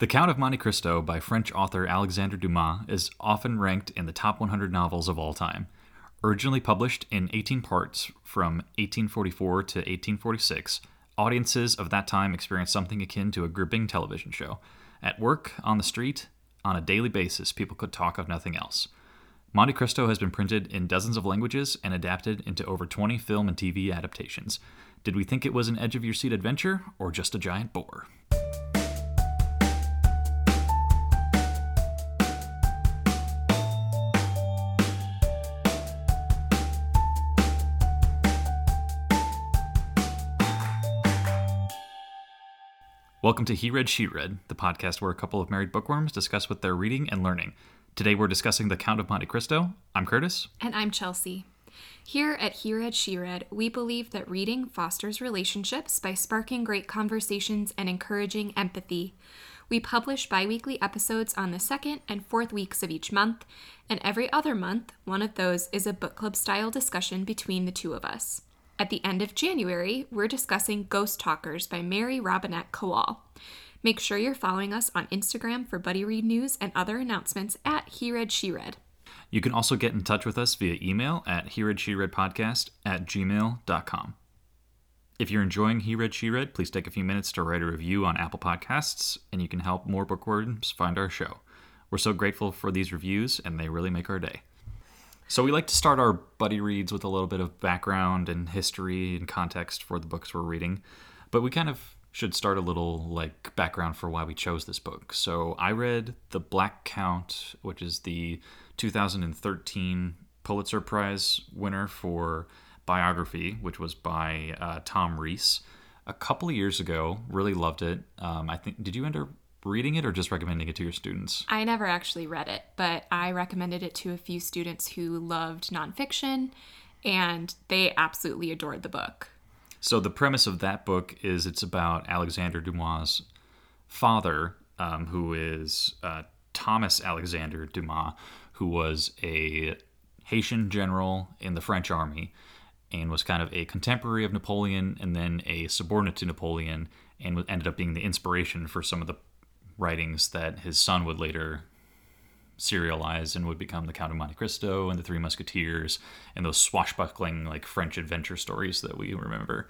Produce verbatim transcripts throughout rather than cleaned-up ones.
The Count of Monte Cristo by French author Alexandre Dumas is often ranked in the top one hundred novels of all time. Originally published in eighteen parts from eighteen forty-four to eighteen forty-six, audiences of that time experienced something akin to a gripping television show. At work, on the street, on a daily basis, people could talk of nothing else. Monte Cristo has been printed in dozens of languages and adapted into over twenty film and T V adaptations. Did we think it was an edge-of-your-seat adventure or just a giant bore? Welcome to He Read, She Read, the podcast where a couple of married bookworms discuss what they're reading and learning. Today we're discussing The Count of Monte Cristo. I'm Curtis. And I'm Chelsea. Here at He Read, She Read, we believe that reading fosters relationships by sparking great conversations and encouraging empathy. We publish bi-weekly episodes on the second and fourth weeks of each month, and every other month, one of those is a book club-style discussion between the two of us. At the end of January, we're discussing Ghost Talkers by Mary Robinette Kowal. Make sure you're following us on Instagram for Buddy Read news and other announcements at He Read, She Read. You can also get in touch with us via email at he read she read podcast at gmail dot com. If you're enjoying He Read, She Read, please take a few minutes to write a review on Apple Podcasts, and you can help more bookworms find our show. We're so grateful for these reviews, and they really make our day. So we like to start our buddy reads with a little bit of background and history and context for the books we're reading, but we kind of should start a little like background for why we chose this book. So I read The Black Count, which is the two thousand thirteen Pulitzer Prize winner for biography, which was by uh, Tom Rees, a couple of years ago. Really loved it. Um, I think, did you end up reading it or just recommending it to your students? I never actually read it, but I recommended it to a few students who loved nonfiction, and they absolutely adored the book. So the premise of that book is it's about Alexandre Dumas' father, um, who is uh, Thomas Alexandre Dumas, who was a Haitian general in the French army and was kind of a contemporary of Napoleon and then a subordinate to Napoleon, and ended up being the inspiration for some of the writings that his son would later serialize and would become The Count of Monte Cristo and The Three Musketeers and those swashbuckling like French adventure stories that we remember.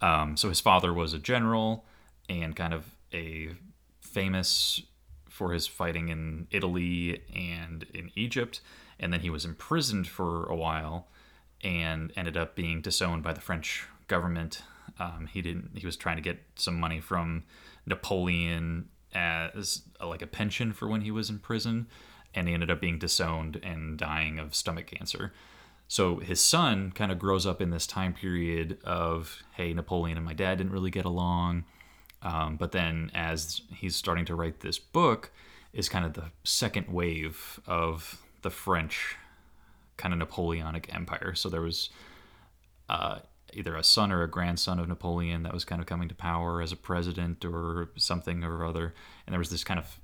Um, so his father was a general and kind of a famous for his fighting in Italy and in Egypt. And then he was imprisoned for a while and ended up being disowned by the French government. Um, he didn't, he was trying to get some money from Napoleon as a, like a pension for when he was in prison, and he ended up being disowned and dying of stomach cancer. So his son kind of grows up in this time period of, hey, Napoleon and my dad didn't really get along. Um, but then as he's starting to write this book is kind of the second wave of the French kind of Napoleonic empire. So there was uh, either a son or a grandson of Napoleon that was kind of coming to power as a president or something or other. And there was this kind of,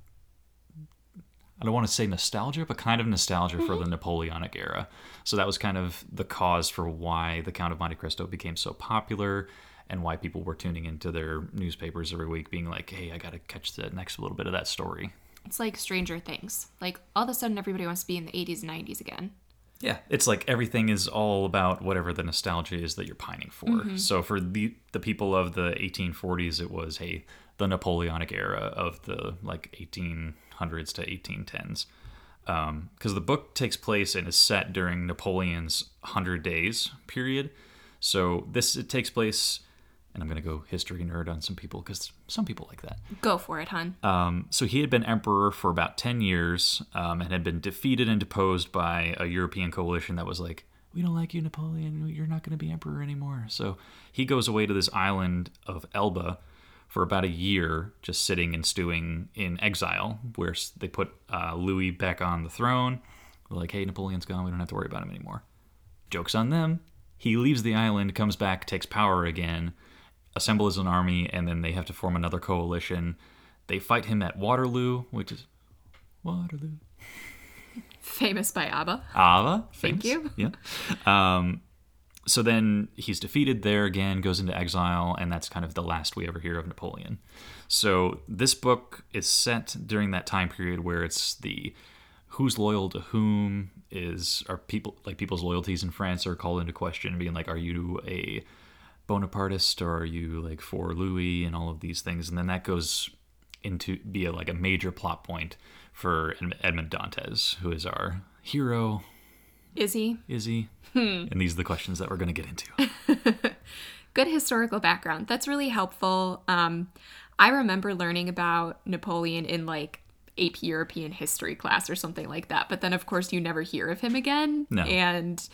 I don't want to say nostalgia, but kind of nostalgia mm-hmm. for the Napoleonic era. So that was kind of the cause for why The Count of Monte Cristo became so popular and why people were tuning into their newspapers every week being like, hey, I got to catch the next little bit of that story. It's like Stranger Things. Like all of a sudden everybody wants to be in the eighties and nineties again. Yeah, it's like everything is all about whatever the nostalgia is that you're pining for. Mm-hmm. So for the the people of the eighteen forties, it was, hey, the Napoleonic era of the like eighteen hundreds to eighteen tens. Um, because the book takes place and is set during Napoleon's one hundred days period. So this it takes place, and I'm going to go history nerd on some people because some people like that. Go for it, hon. Um, so he had been emperor for about ten years um, and had been defeated and deposed by a European coalition that was like, we don't like you, Napoleon. You're not going to be emperor anymore. So he goes away to this island of Elba for about a year, just sitting and stewing in exile, where they put uh, Louis back on the throne. They're like, hey, Napoleon's gone. We don't have to worry about him anymore. Joke's on them. He leaves the island, comes back, takes power again, assembles an army, and then they have to form another coalition. They fight him at Waterloo, which is Waterloo. Famous by ABBA. ABBA. Famous. Thank you. Yeah. Um, So then he's defeated there again, goes into exile, and that's kind of the last we ever hear of Napoleon. So this book is set during that time period where it's the who's loyal to whom is are people like people's loyalties in France are called into question, being like, are you a Bonapartist or are you like for Louis and all of these things, and then that goes into be a, like a major plot point for Edmund Dantes, who is our hero. Is he? Is he? Hmm. And these are the questions that we're going to get into. Good historical background. That's really helpful. Um, I remember learning about Napoleon in like A P European history class or something like that. But then, of course, you never hear of him again. No. And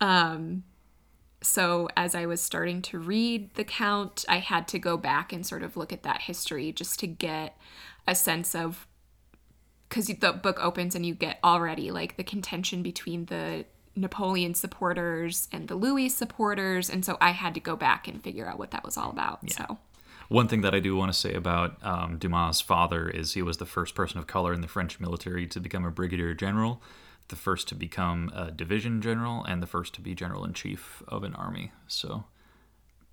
um, so as I was starting to read The Count, I had to go back and sort of look at that history just to get a sense of, because the book opens and you get already like the contention between the Napoleon supporters and the Louis supporters. And so I had to go back and figure out what that was all about. Yeah. So one thing that I do want to say about um, Dumas' father is he was the first person of color in the French military to become a brigadier general, the first to become a division general, and the first to be general in chief of an army. So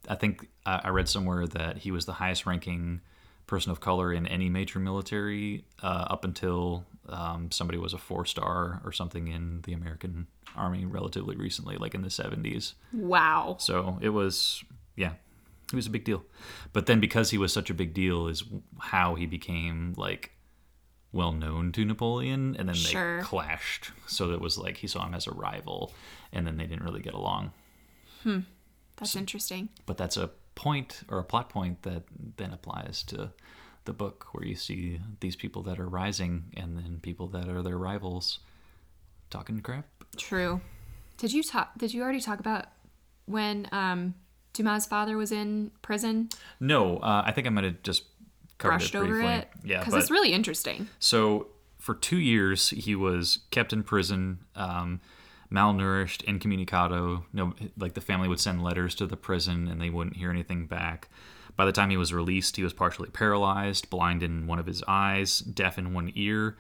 I think I read somewhere that he was the highest ranking person of color in any major military uh, up until um, somebody was a four-star or something in the American Army relatively recently, like in the seventies. Wow. So it was, yeah, it was a big deal. But then because he was such a big deal is how he became like well-known to Napoleon, and then they sure. clashed. So it was like he saw him as a rival, and then they didn't really get along. Hmm. That's so interesting. But that's a point or a plot point that then applies to the book, where you see these people that are rising and then people that are their rivals talking crap. True. Did you talk did you already talk about when um Dumas' father was in prison? No, uh, I think I might have just covered brushed it briefly. Over it. Yeah, because it's really interesting. So for two years he was kept in prison, um malnourished, incommunicado. No, like the family would send letters to the prison and they wouldn't hear anything back. By the time he was released, he was partially paralyzed, blind in one of his eyes, deaf in one ear,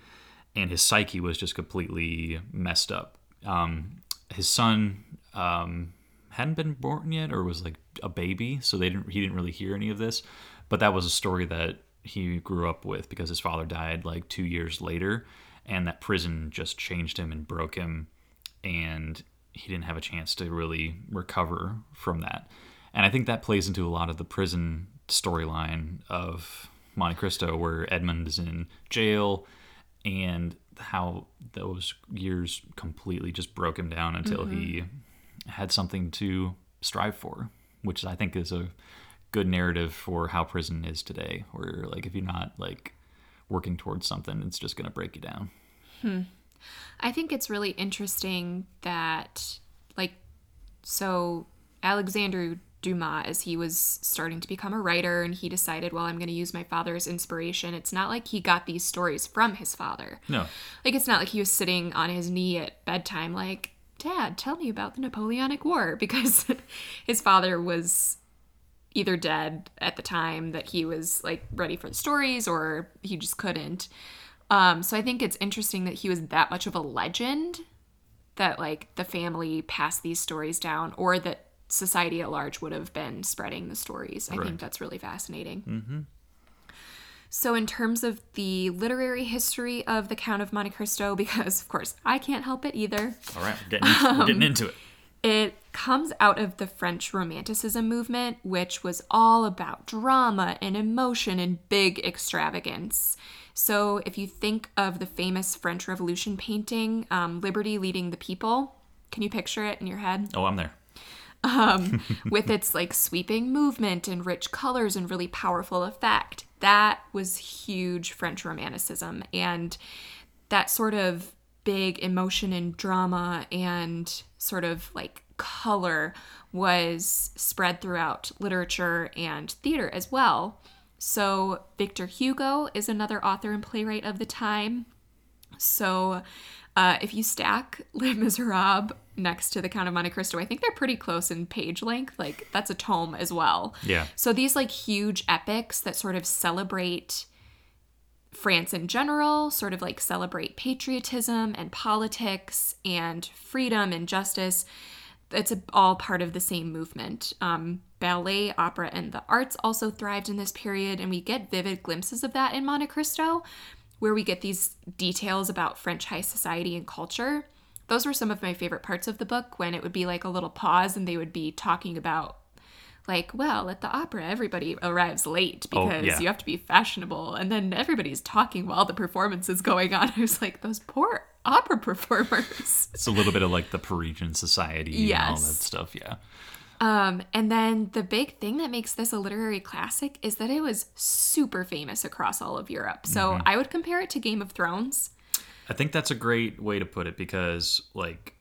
and his psyche was just completely messed up. Um, his son um, hadn't been born yet, or was like a baby, so they didn't. He didn't really hear any of this. But that was a story that he grew up with because his father died like two years later, and that prison just changed him and broke him. And he didn't have a chance to really recover from that. And I think that plays into a lot of the prison storyline of Monte Cristo, where Edmund is in jail and how those years completely just broke him down until mm-hmm. he had something to strive for, which I think is a good narrative for how prison is today, where like if you're not like working towards something, it's just going to break you down. Hmm. I think it's really interesting that, like, so Alexandre Dumas, as he was starting to become a writer, and he decided, well, I'm going to use my father's inspiration. It's not like he got these stories from his father. No. Like, it's not like he was sitting on his knee at bedtime like, Dad, tell me about the Napoleonic War, because his father was either dead at the time that he was, like, ready for the stories, or he just couldn't. Um, so I think it's interesting that he was that much of a legend that, like, the family passed these stories down, or that society at large would have been spreading the stories. I right. think that's really fascinating. Mm-hmm. So in terms of the literary history of The Count of Monte Cristo, because, of course, I can't help it either. All right, we're getting, um, we're getting into it. It comes out of the French Romanticism movement, which was all about drama and emotion and big extravagance. So if you think of the famous French Revolution painting, um, Liberty Leading the People, can you picture it in your head? Oh, I'm there. Um, with its like sweeping movement and rich colors and really powerful effect, that was huge French Romanticism. And that sort of big emotion and drama and sort of like color was spread throughout literature and theater as well. So Victor Hugo is another author and playwright of the time. So uh, if you stack Les Miserables next to The Count of Monte Cristo, I think they're pretty close in page length. Like, that's a tome as well. Yeah. So these like huge epics that sort of celebrate France in general, sort of like celebrate patriotism and politics and freedom and justice. it's a, all part of the same movement. Um, ballet, opera, and the arts also thrived in this period, and we get vivid glimpses of that in Monte Cristo, where we get these details about French high society and culture. Those were some of my favorite parts of the book, when it would be like a little pause and they would be talking about, like, well, at the opera, everybody arrives late because oh, yeah. you have to be fashionable. And then everybody's talking while the performance is going on. I was like, those poor opera performers. It's a little bit of like the Parisian society yes. and all that stuff. Yeah. Um, and then the big thing that makes this a literary classic is that it was super famous across all of Europe. So mm-hmm. I would compare it to Game of Thrones. I think that's a great way to put it, because like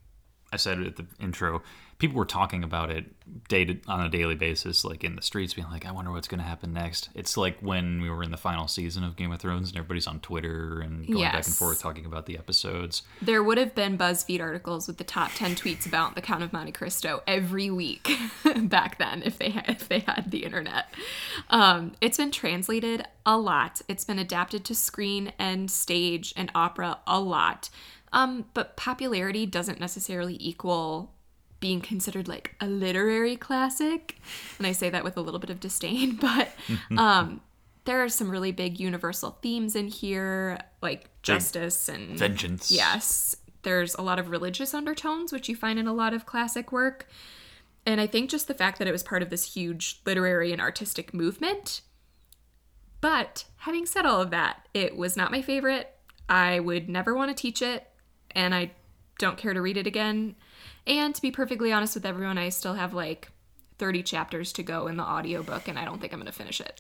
I said at the intro, people were talking about it day to, on a daily basis, like in the streets, being like, I wonder what's going to happen next. It's like when we were in the final season of Game of Thrones and everybody's on Twitter and going yes. back and forth talking about the episodes. There would have been BuzzFeed articles with the top ten tweets about The Count of Monte Cristo every week back then, if they had, if they had the internet. Um, it's been translated a lot. It's been adapted to screen and stage and opera a lot. Um, but popularity doesn't necessarily equal being considered like a literary classic. And I say that with a little bit of disdain, but um, there are some really big universal themes in here, like justice and vengeance. Yes. There's a lot of religious undertones, which you find in a lot of classic work. And I think just the fact that it was part of this huge literary and artistic movement. But having said all of that, it was not my favorite. I would never want to teach it, and I don't care to read it again. And to be perfectly honest with everyone, I still have like thirty chapters to go in the audiobook, and I don't think I'm going to finish it.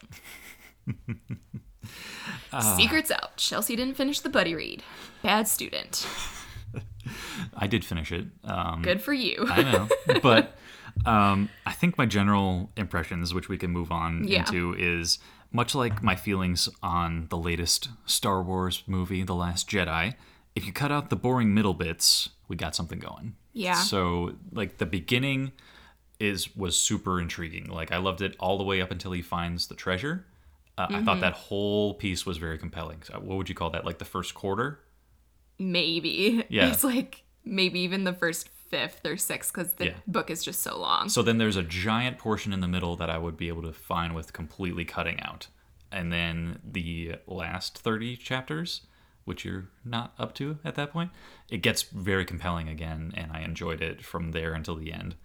uh, Secret's out. Chelsea didn't finish the buddy read. Bad student. I did finish it. Um, Good for you. I know. But um, I think my general impressions, which we can move on yeah. into, is much like my feelings on the latest Star Wars movie, The Last Jedi. If you cut out the boring middle bits, we got something going. Yeah. So, like, the beginning is was super intriguing. Like, I loved it all the way up until he finds the treasure. Uh, mm-hmm. I thought that whole piece was very compelling. So what would you call that? Like, the first quarter? Maybe. Yeah. It's like maybe even the first fifth or sixth, because the yeah. book is just so long. So then there's a giant portion in the middle that I would be able to find with completely cutting out. And then the last thirty chapters, which you're not up to at that point, it gets very compelling again, and I enjoyed it from there until the end.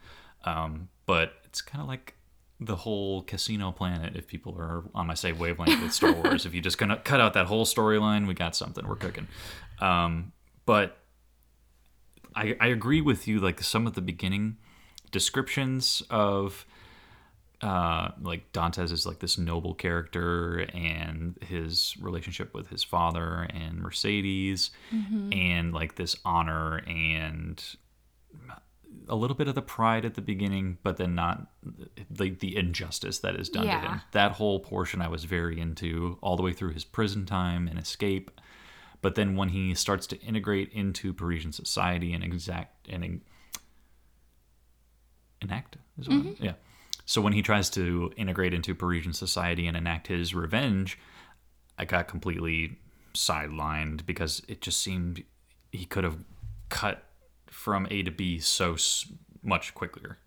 Um, but it's kind of like the whole Casino Planet, if people are on my same wavelength with Star Wars. If you just kind of cut out that whole storyline, we got something, we're cooking. Um, but I, I agree with you, like some of the beginning descriptions of Uh, like Dantes is like this noble character, and his relationship with his father and Mercedes, mm-hmm. and like this honor and a little bit of the pride at the beginning, but then not like the injustice that is done yeah. to him. That whole portion I was very into, all the way through his prison time and escape. But then when he starts to integrate into Parisian society and exact and enact as well, mm-hmm. yeah. So when he tries to integrate into Parisian society and enact his revenge, I got completely sidelined, because it just seemed he could have cut from A to B so much quicker.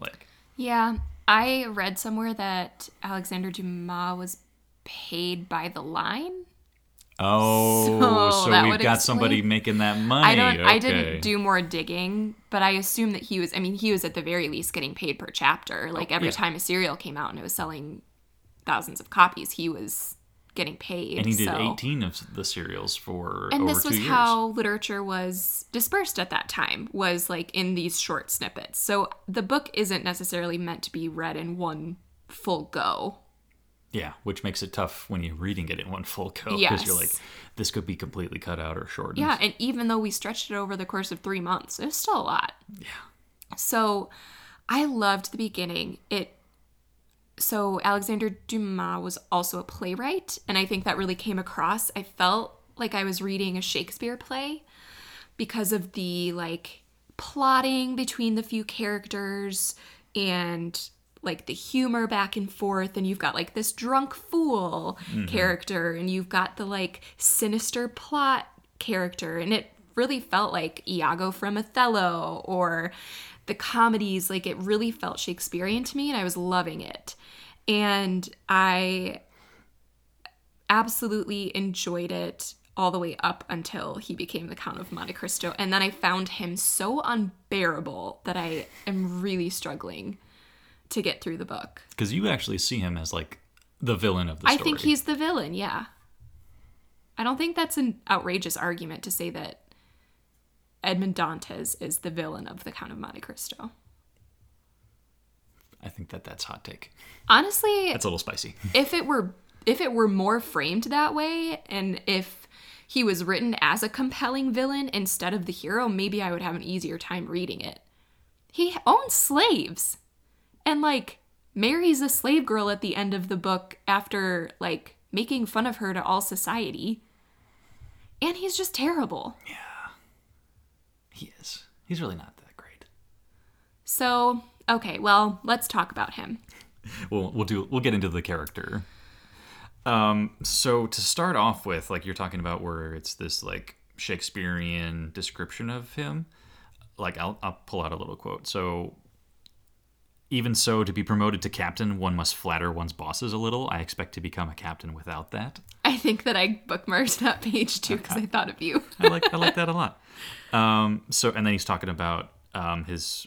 Like, yeah, I read somewhere that Alexandre Dumas was paid by the line. Oh, so, so we've got explain. somebody making that money. I don't. Okay. I didn't do more digging, but I assume that he was. I mean, he was at the very least getting paid per chapter. Like every yeah. time a serial came out and it was selling thousands of copies, he was getting paid. And he did so. eighteen of the serials for. And over this was two years. How literature was dispersed at that time. Was like in these short snippets. So the book isn't necessarily meant to be read in one full go. Yeah, which makes it tough when you're reading it in one full go, because yes. you're like, this could be completely cut out or shortened. Yeah, and even though we stretched it over the course of three months, it was still a lot. Yeah. So I loved the beginning. It So Alexandre Dumas was also a playwright, and I think that really came across. I felt like I was reading a Shakespeare play because of the, like, plotting between the few characters and like the humor back and forth, and you've got like this drunk fool mm-hmm. character, and you've got the like sinister plot character, and it really felt like Iago from Othello or the comedies, like it really felt Shakespearean to me, and I was loving it. And I absolutely enjoyed it all the way up until he became the Count of Monte Cristo. And then I found him so unbearable that I am really struggling to get through the book. Because you actually see him as like the villain of the story. I think he's the villain, yeah. I don't think that's an outrageous argument to say that Edmund Dantes is the villain of the Count of Monte Cristo. I think that that's hot take. Honestly, that's a little spicy. If it were if it were more framed that way, and if he was written as a compelling villain instead of the hero, maybe I would have an easier time reading it. He owns slaves and like marries a slave girl at the end of the book after like making fun of her to all society. And he's just terrible. Yeah. He is. He's really not that great. So, okay, well, let's talk about him. We'll we'll do we'll get into the character. Um, so to start off with, like you're talking about where it's this like Shakespearean description of him. Like I'll I'll pull out a little quote. So, even so, to be promoted to captain, one must flatter one's bosses a little. I expect to become a captain without that. I think that I bookmarked that page too because I, I thought of you. I like I like that a lot. Um, so, and then he's talking about um, his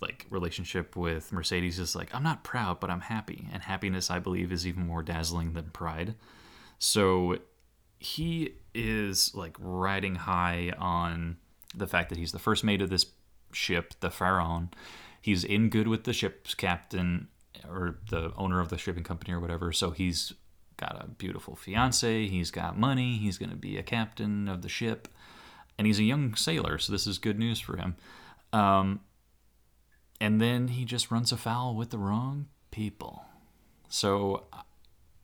like relationship with Mercedes is like, I'm not proud, but I'm happy, and happiness I believe is even more dazzling than pride. So he is like riding high on the fact that he's the first mate of this ship, the Pharaon. He's in good with the ship's captain or the owner of the shipping company or whatever. So he's got a beautiful fiance. He's got money. He's going to be a captain of the ship. And he's a young sailor, so this is good news for him. Um, and then he just runs afoul with the wrong people. So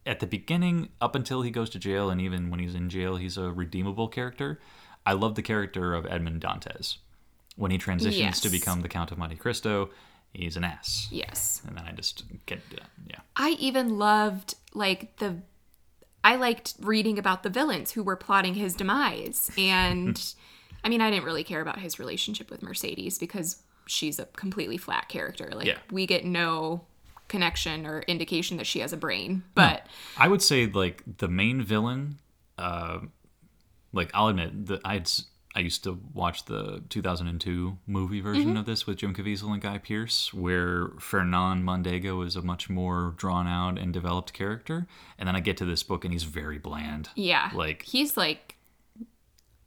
at the beginning, up until he goes to jail, and even when he's in jail, he's a redeemable character. I love the character of Edmund Dantes. When he transitions yes. to become the Count of Monte Cristo, he's an ass. Yes. And then I just get, uh, yeah. I even loved, like, the, I liked reading about the villains who were plotting his demise. And, I mean, I didn't really care about his relationship with Mercedes because she's a completely flat character. Like, yeah. we get no connection or indication that she has a brain. But no. I would say, like, the main villain, uh, like, I'll admit, that I'd... I used to watch the two thousand two movie version mm-hmm. of this with Jim Caviezel and Guy Pearce, where Fernand Mondego is a much more drawn-out and developed character. And then I get to this book, and he's very bland. Yeah. Like he's like,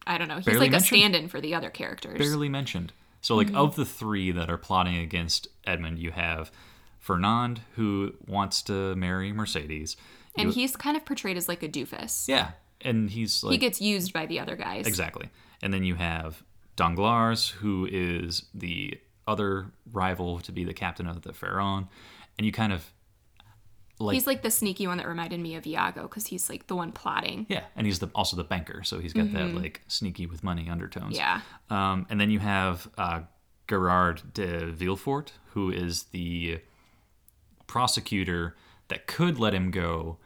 I don't know, he's like a stand-in for the other characters. Barely mentioned. So like mm-hmm. of the three that are plotting against Edmund, you have Fernand, who wants to marry Mercedes. And you, he's kind of portrayed as like a doofus. Yeah. And he's like... He gets used by the other guys. Exactly. And then you have Danglars, who is the other rival to be the captain of the Pharaon. And you kind of like... He's like the sneaky one that reminded me of Iago because he's like the one plotting. Yeah. And he's the, also the banker. So he's got mm-hmm. that like sneaky with money undertones. Yeah. Um, and then you have uh, Gerard de Villefort, who is the prosecutor that could let him go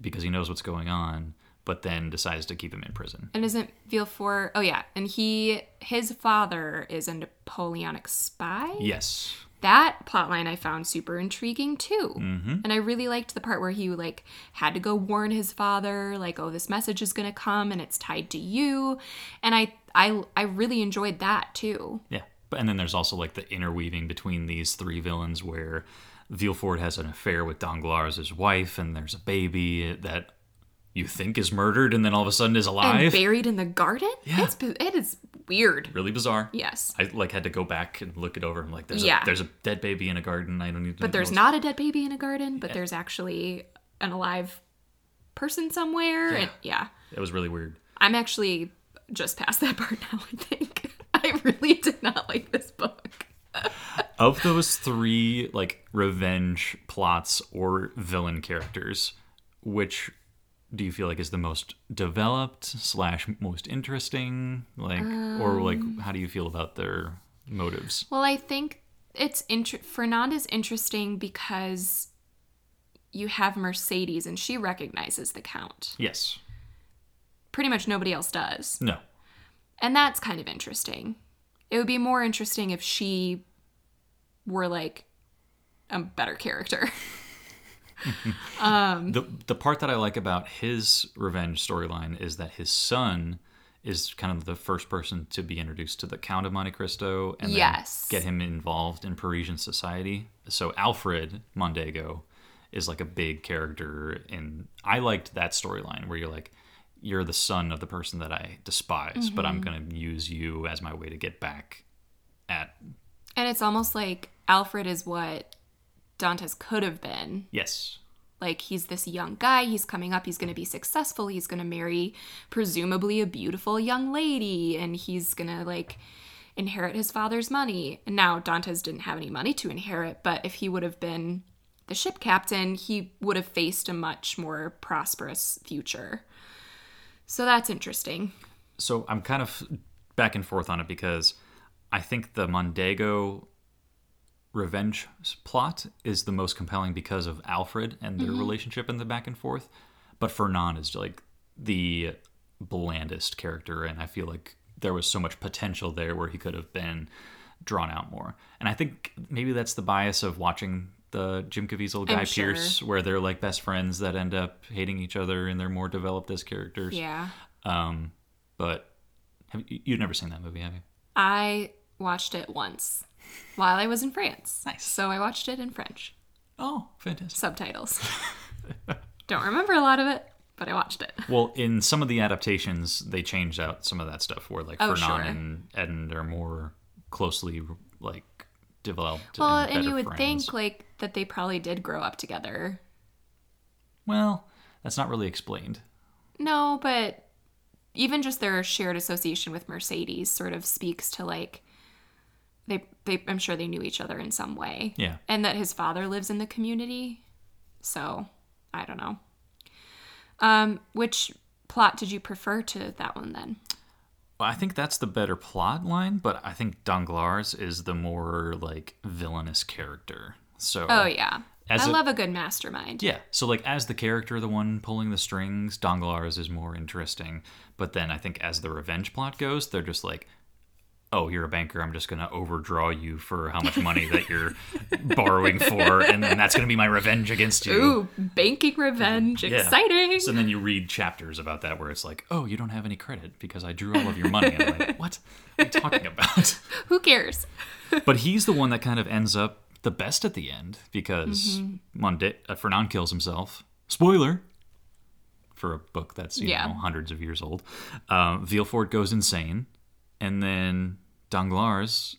because he knows what's going on, but then decides to keep him in prison. And isn't Villefort... Oh, yeah. And he... His father is a Napoleonic spy? Yes. That plotline I found super intriguing, too. Mm-hmm. And I really liked the part where he, like, had to go warn his father, like, oh, this message is going to come, and it's tied to you. And I, I, I really enjoyed that, too. Yeah. But, and then there's also, like, the interweaving between these three villains where Villefort has an affair with Danglars, his wife, and there's a baby that... you think is murdered and then all of a sudden is alive and buried in the garden. Yeah, it's, it is weird, really bizarre. Yes, I like had to go back and look it over. I'm like, there's yeah. a, there's a dead baby in a garden. I don't need to. But there's not a dead baby in a garden, but yeah. there's actually an alive person somewhere. Yeah. And yeah, it was really weird. I'm actually just past that part now. I think I really did not like this book. Of those three, like revenge plots or villain characters, which do you feel like is the most developed slash most interesting? Like, um, or like, how do you feel about their motives? Well, I think it's int- Fernand is interesting because you have Mercedes and she recognizes the Count. Yes. Pretty much nobody else does. No. And that's kind of interesting. It would be more interesting if she were like a better character. um, the the part that I like about his revenge storyline is that his son is kind of the first person to be introduced to the Count of Monte Cristo and yes. then get him involved in Parisian society. So Alfred Mondego is like a big character, and I liked that storyline where you're like, you're the son of the person that I despise, mm-hmm. but I'm going to use you as my way to get back at. And it's almost like Alfred is what Dantes could have been. Yes. Like, he's this young guy, he's coming up, he's going to be successful, he's going to marry, presumably, a beautiful young lady, and he's going to, like, inherit his father's money. And now, Dantes didn't have any money to inherit, but if he would have been the ship captain, he would have faced a much more prosperous future. So that's interesting. So I'm kind of back and forth on it, because I think the Mondego revenge plot is the most compelling because of Alfred and their mm-hmm. relationship and the back and forth, but Fernand is like the blandest character, and I feel like there was so much potential there where he could have been drawn out more. And I think maybe that's the bias of watching the Jim Caviezel, Guy sure. Pearce, where they're like best friends that end up hating each other and they're more developed as characters. Yeah. Um, but have, you've never seen that movie, have you? I watched it once. While I was in France. Nice. So I watched it in French. Oh, fantastic. Subtitles. Don't remember a lot of it, but I watched it. Well, in some of the adaptations, they changed out some of that stuff where, like, oh, Fernand sure. and Edmund are more closely, like, developed. Well, and, and you would friends. think, like, that they probably did grow up together. Well, that's not really explained. No, but even just their shared association with Mercedes sort of speaks to, like, They, they, I'm sure they knew each other in some way. Yeah. And that his father lives in the community. So, I don't know. Um, which plot did you prefer to that one then? Well, I think that's the better plot line, but I think Danglars is the more, like, villainous character. So. Oh, yeah. I a, love a good mastermind. Yeah. So, like, as the character, the one pulling the strings, Danglars is more interesting. But then I think as the revenge plot goes, they're just like, oh, you're a banker, I'm just going to overdraw you for how much money that you're borrowing for, and then that's going to be my revenge against you. Ooh, banking revenge. Yeah. Exciting. So then you read chapters about that where it's like, oh, you don't have any credit because I drew all of your money. And I'm like, what are you talking about? Who cares? But he's the one that kind of ends up the best at the end, because mm-hmm. Monde- uh, Fernand kills himself. Spoiler. For a book that's, you yeah. know, hundreds of years old. Um, Villefort goes insane. And then Danglars,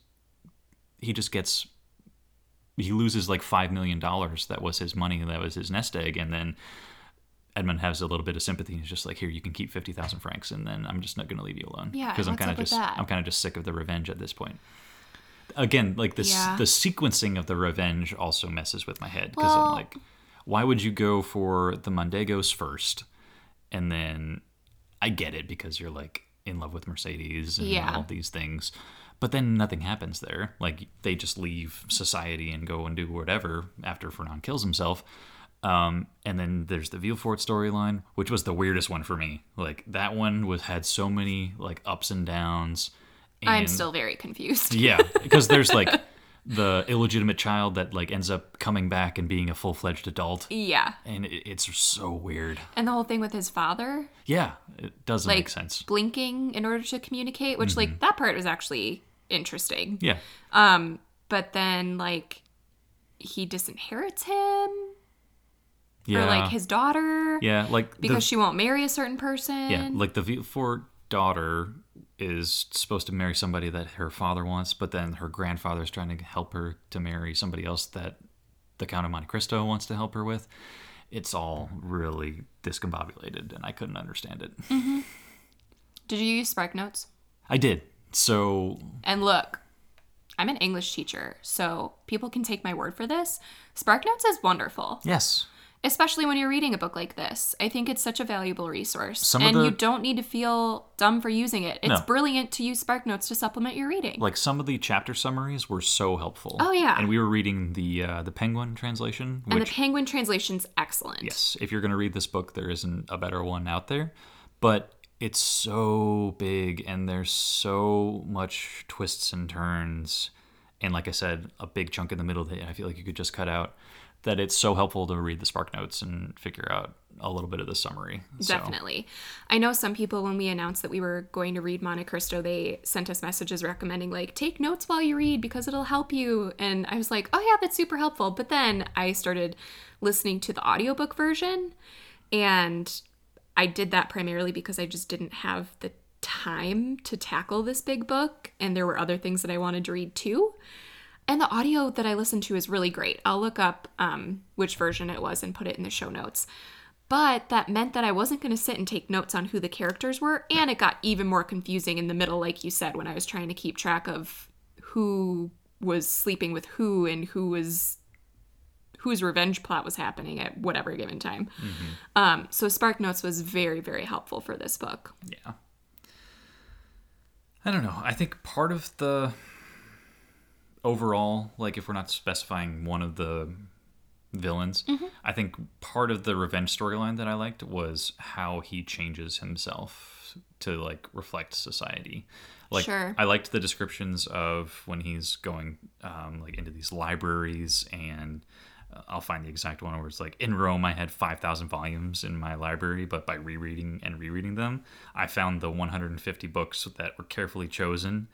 he just gets, he loses like five million dollars. That was his money. That was his nest egg. And then Edmund has a little bit of sympathy. He's just like, here, you can keep fifty thousand francs. And then I'm just not going to leave you alone. Yeah. Because I'm kind of just, I'm kind of just sick of the revenge at this point. Again, like this, yeah. the sequencing of the revenge also messes with my head. Because well, I'm like, why would you go for the Mondegos first? And then I get it, because you're like, in love with Mercedes and yeah. all these things, but then nothing happens there. Like, they just leave society and go and do whatever after Fernand kills himself. Um, and then there's the Villefort storyline, which was the weirdest one for me. Like, that one was had so many like ups and downs. And, I'm still very confused. Yeah, because there's like the illegitimate child that like ends up coming back and being a full-fledged adult. Yeah. And it, it's so weird. And the whole thing with his father. Yeah. It doesn't like, make sense. Blinking in order to communicate, which mm-hmm. like that part was actually interesting. Yeah. Um, but then like he disinherits him. Yeah. Or like his daughter. Yeah. Like because the, she won't marry a certain person. Yeah. Like the Villefort daughter is supposed to marry somebody that her father wants, but then her grandfather is trying to help her to marry somebody else that the Count of Monte Cristo wants to help her with. It's all really discombobulated, and I couldn't understand it. Mm-hmm. Did you use SparkNotes? I did. So. And look, I'm an English teacher, so people can take my word for this. SparkNotes is wonderful. Yes. Especially when you're reading a book like this. I think it's such a valuable resource. Some and the, you don't need to feel dumb for using it. It's no. brilliant to use SparkNotes to supplement your reading. Like, some of the chapter summaries were so helpful. Oh, yeah. And we were reading the uh, the Penguin translation. Which, and the Penguin translation's excellent. Yes. If you're going to read this book, there isn't a better one out there. But it's so big, and there's so much twists and turns. and like I said, a big chunk in the middle that I feel like you could just cut out, that it's so helpful to read the SparkNotes and figure out a little bit of the summary. So. Definitely. I know some people, when we announced that we were going to read Monte Cristo, they sent us messages recommending, like, take notes while you read because it'll help you. And I was like, oh yeah, that's super helpful. But then I started listening to the audiobook version, and I did that primarily because I just didn't have the time to tackle this big book, and there were other things that I wanted to read too. And the audio that I listened to is really great. I'll look up um, which version it was and put it in the show notes. But that meant that I wasn't going to sit and take notes on who the characters were, and it got even more confusing in the middle, like you said, when I was trying to keep track of who was sleeping with who and who was whose revenge plot was happening at whatever given time. Mm-hmm. Um, so SparkNotes was very, very helpful for this book. Yeah. I don't know. I think part of the... overall, like, if we're not specifying one of the villains, mm-hmm. I think part of the revenge storyline that I liked was how he changes himself to, like, reflect society. Like, sure. I liked the descriptions of when he's going, um, like, into these libraries, and uh, I'll find the exact one where it's like, in Rome, I had five thousand volumes in my library, but by rereading and rereading them, I found the one hundred fifty books that were carefully chosen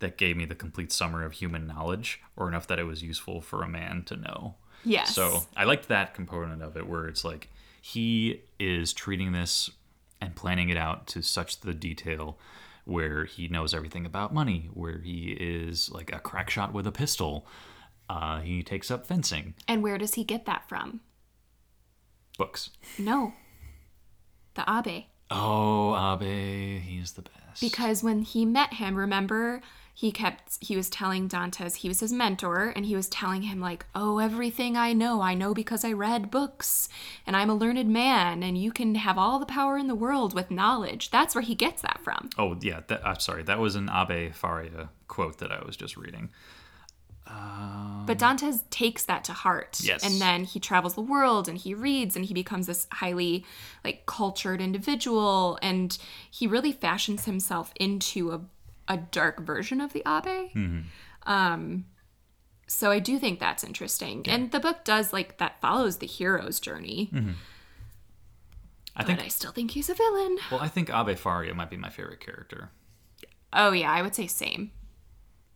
that gave me the complete summary of human knowledge, or enough that it was useful for a man to know. Yes. So I liked that component of it, where it's like he is treating this and planning it out to such the detail where he knows everything about money, where he is like a crack shot with a pistol. Uh, he takes up fencing. And where does he get that from? Books. No. The Abbé. Oh, Abbé. He's the best. Because when he met him, remember... He kept, he was telling Dantes, he was his mentor, and he was telling him, like, oh, everything I know, I know because I read books, and I'm a learned man, and you can have all the power in the world with knowledge. That's where he gets that from. Oh, yeah. That, I'm sorry. That was an Abbé Faria quote that I was just reading. Um, but Dantes takes that to heart. Yes. And then he travels the world, and he reads, and he becomes this highly, like, cultured individual, and he really fashions himself into a a dark version of the Abbé. Mm-hmm. Um, so I do think that's interesting. Yeah. And the book does, like, that follows the hero's journey. Mm-hmm. I but think, I still think he's a villain. Well, I think Abbé Faria might be my favorite character. Oh, yeah, I would say same.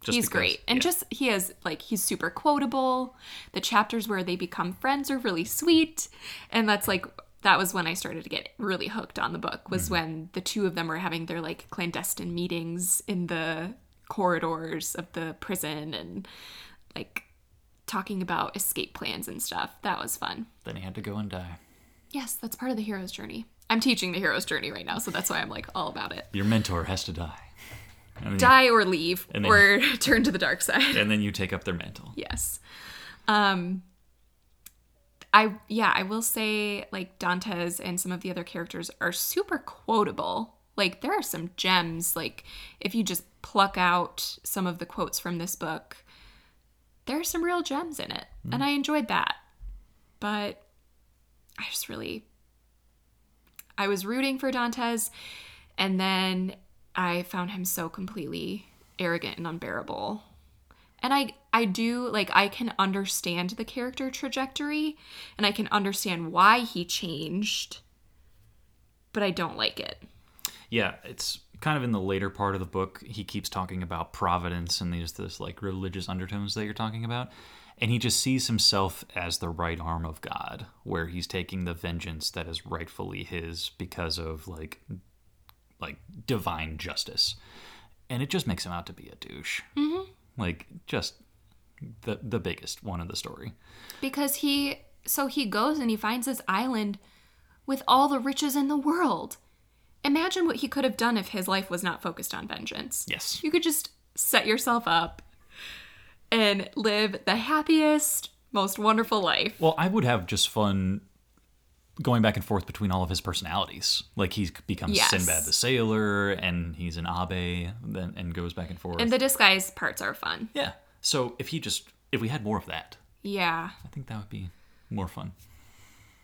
Just he's because, great. And yeah. just, he has, like, he's super quotable. The chapters where they become friends are really sweet. And that's, like... That was when I started to get really hooked on the book, was mm-hmm. when the two of them were having their, like, clandestine meetings in the corridors of the prison and, like, talking about escape plans and stuff. That was fun. Then he had to go and die. Yes, that's part of the hero's journey. I'm teaching the hero's journey right now, so that's why I'm, like, all about it. Your mentor has to die. I mean, die or leave then, or turn to the dark side. And then you take up their mantle. Yes. Um... I yeah, I will say, like, Dantes and some of the other characters are super quotable. Like, there are some gems. Like, if you just pluck out some of the quotes from this book, there are some real gems in it. Mm. And I enjoyed that. But I just really... I was rooting for Dantes, and then I found him so completely arrogant and unbearable. And I, I do, like, I can understand the character trajectory, and I can understand why he changed, but I don't like it. Yeah, it's kind of in the later part of the book, he keeps talking about providence and there's this, like, religious undertones that you're talking about, and he just sees himself as the right arm of God, where he's taking the vengeance that is rightfully his because of, like, like divine justice. And it just makes him out to be a douche. Mm-hmm. Like, just the the biggest one in the story. Because he, so he goes and he finds this island with all the riches in the world. Imagine what he could have done if his life was not focused on vengeance. Yes. You could just set yourself up and live the happiest, most wonderful life. Well, I would have just fun going back and forth between all of his personalities. Like, he becomes yes. Sinbad the Sailor, and he's an Abbé, then and goes back and forth. And the disguise parts are fun. Yeah. So if he just, if we had more of that. Yeah. I think that would be more fun.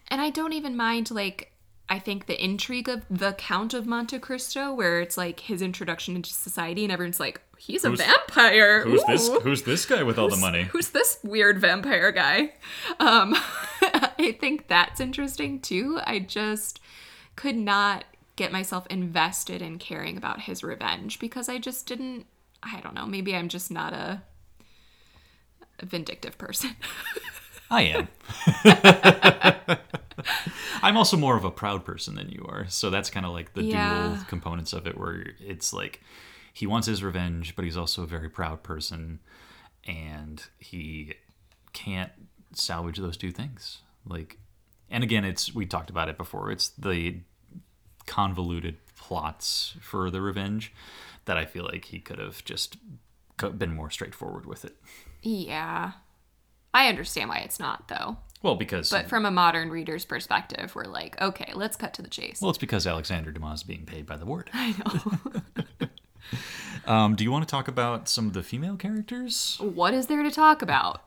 And I don't even mind, like, I think, the intrigue of The Count of Monte Cristo, where it's like his introduction into society and everyone's like, he's a who's, vampire. Who's Ooh. this Who's this guy with who's, all the money? Who's this weird vampire guy? Um, I think that's interesting too. I just could not get myself invested in caring about his revenge because I just didn't, I don't know, maybe I'm just not a, a vindictive person. I am. I'm also more of a proud person than you are. So that's kind of like the yeah. dual components of it where it's like he wants his revenge, but he's also a very proud person and he can't salvage those two things. Like, and again, it's, we talked about it before. It's the convoluted plots for the revenge that I feel like he could have just been more straightforward with it. Yeah. I understand why it's not, though. Well, because... But from a modern reader's perspective, we're like, okay, let's cut to the chase. Well, it's because Alexander Dumas is being paid by the word. I know. um, do you want to talk about some of the female characters? What is there to talk about?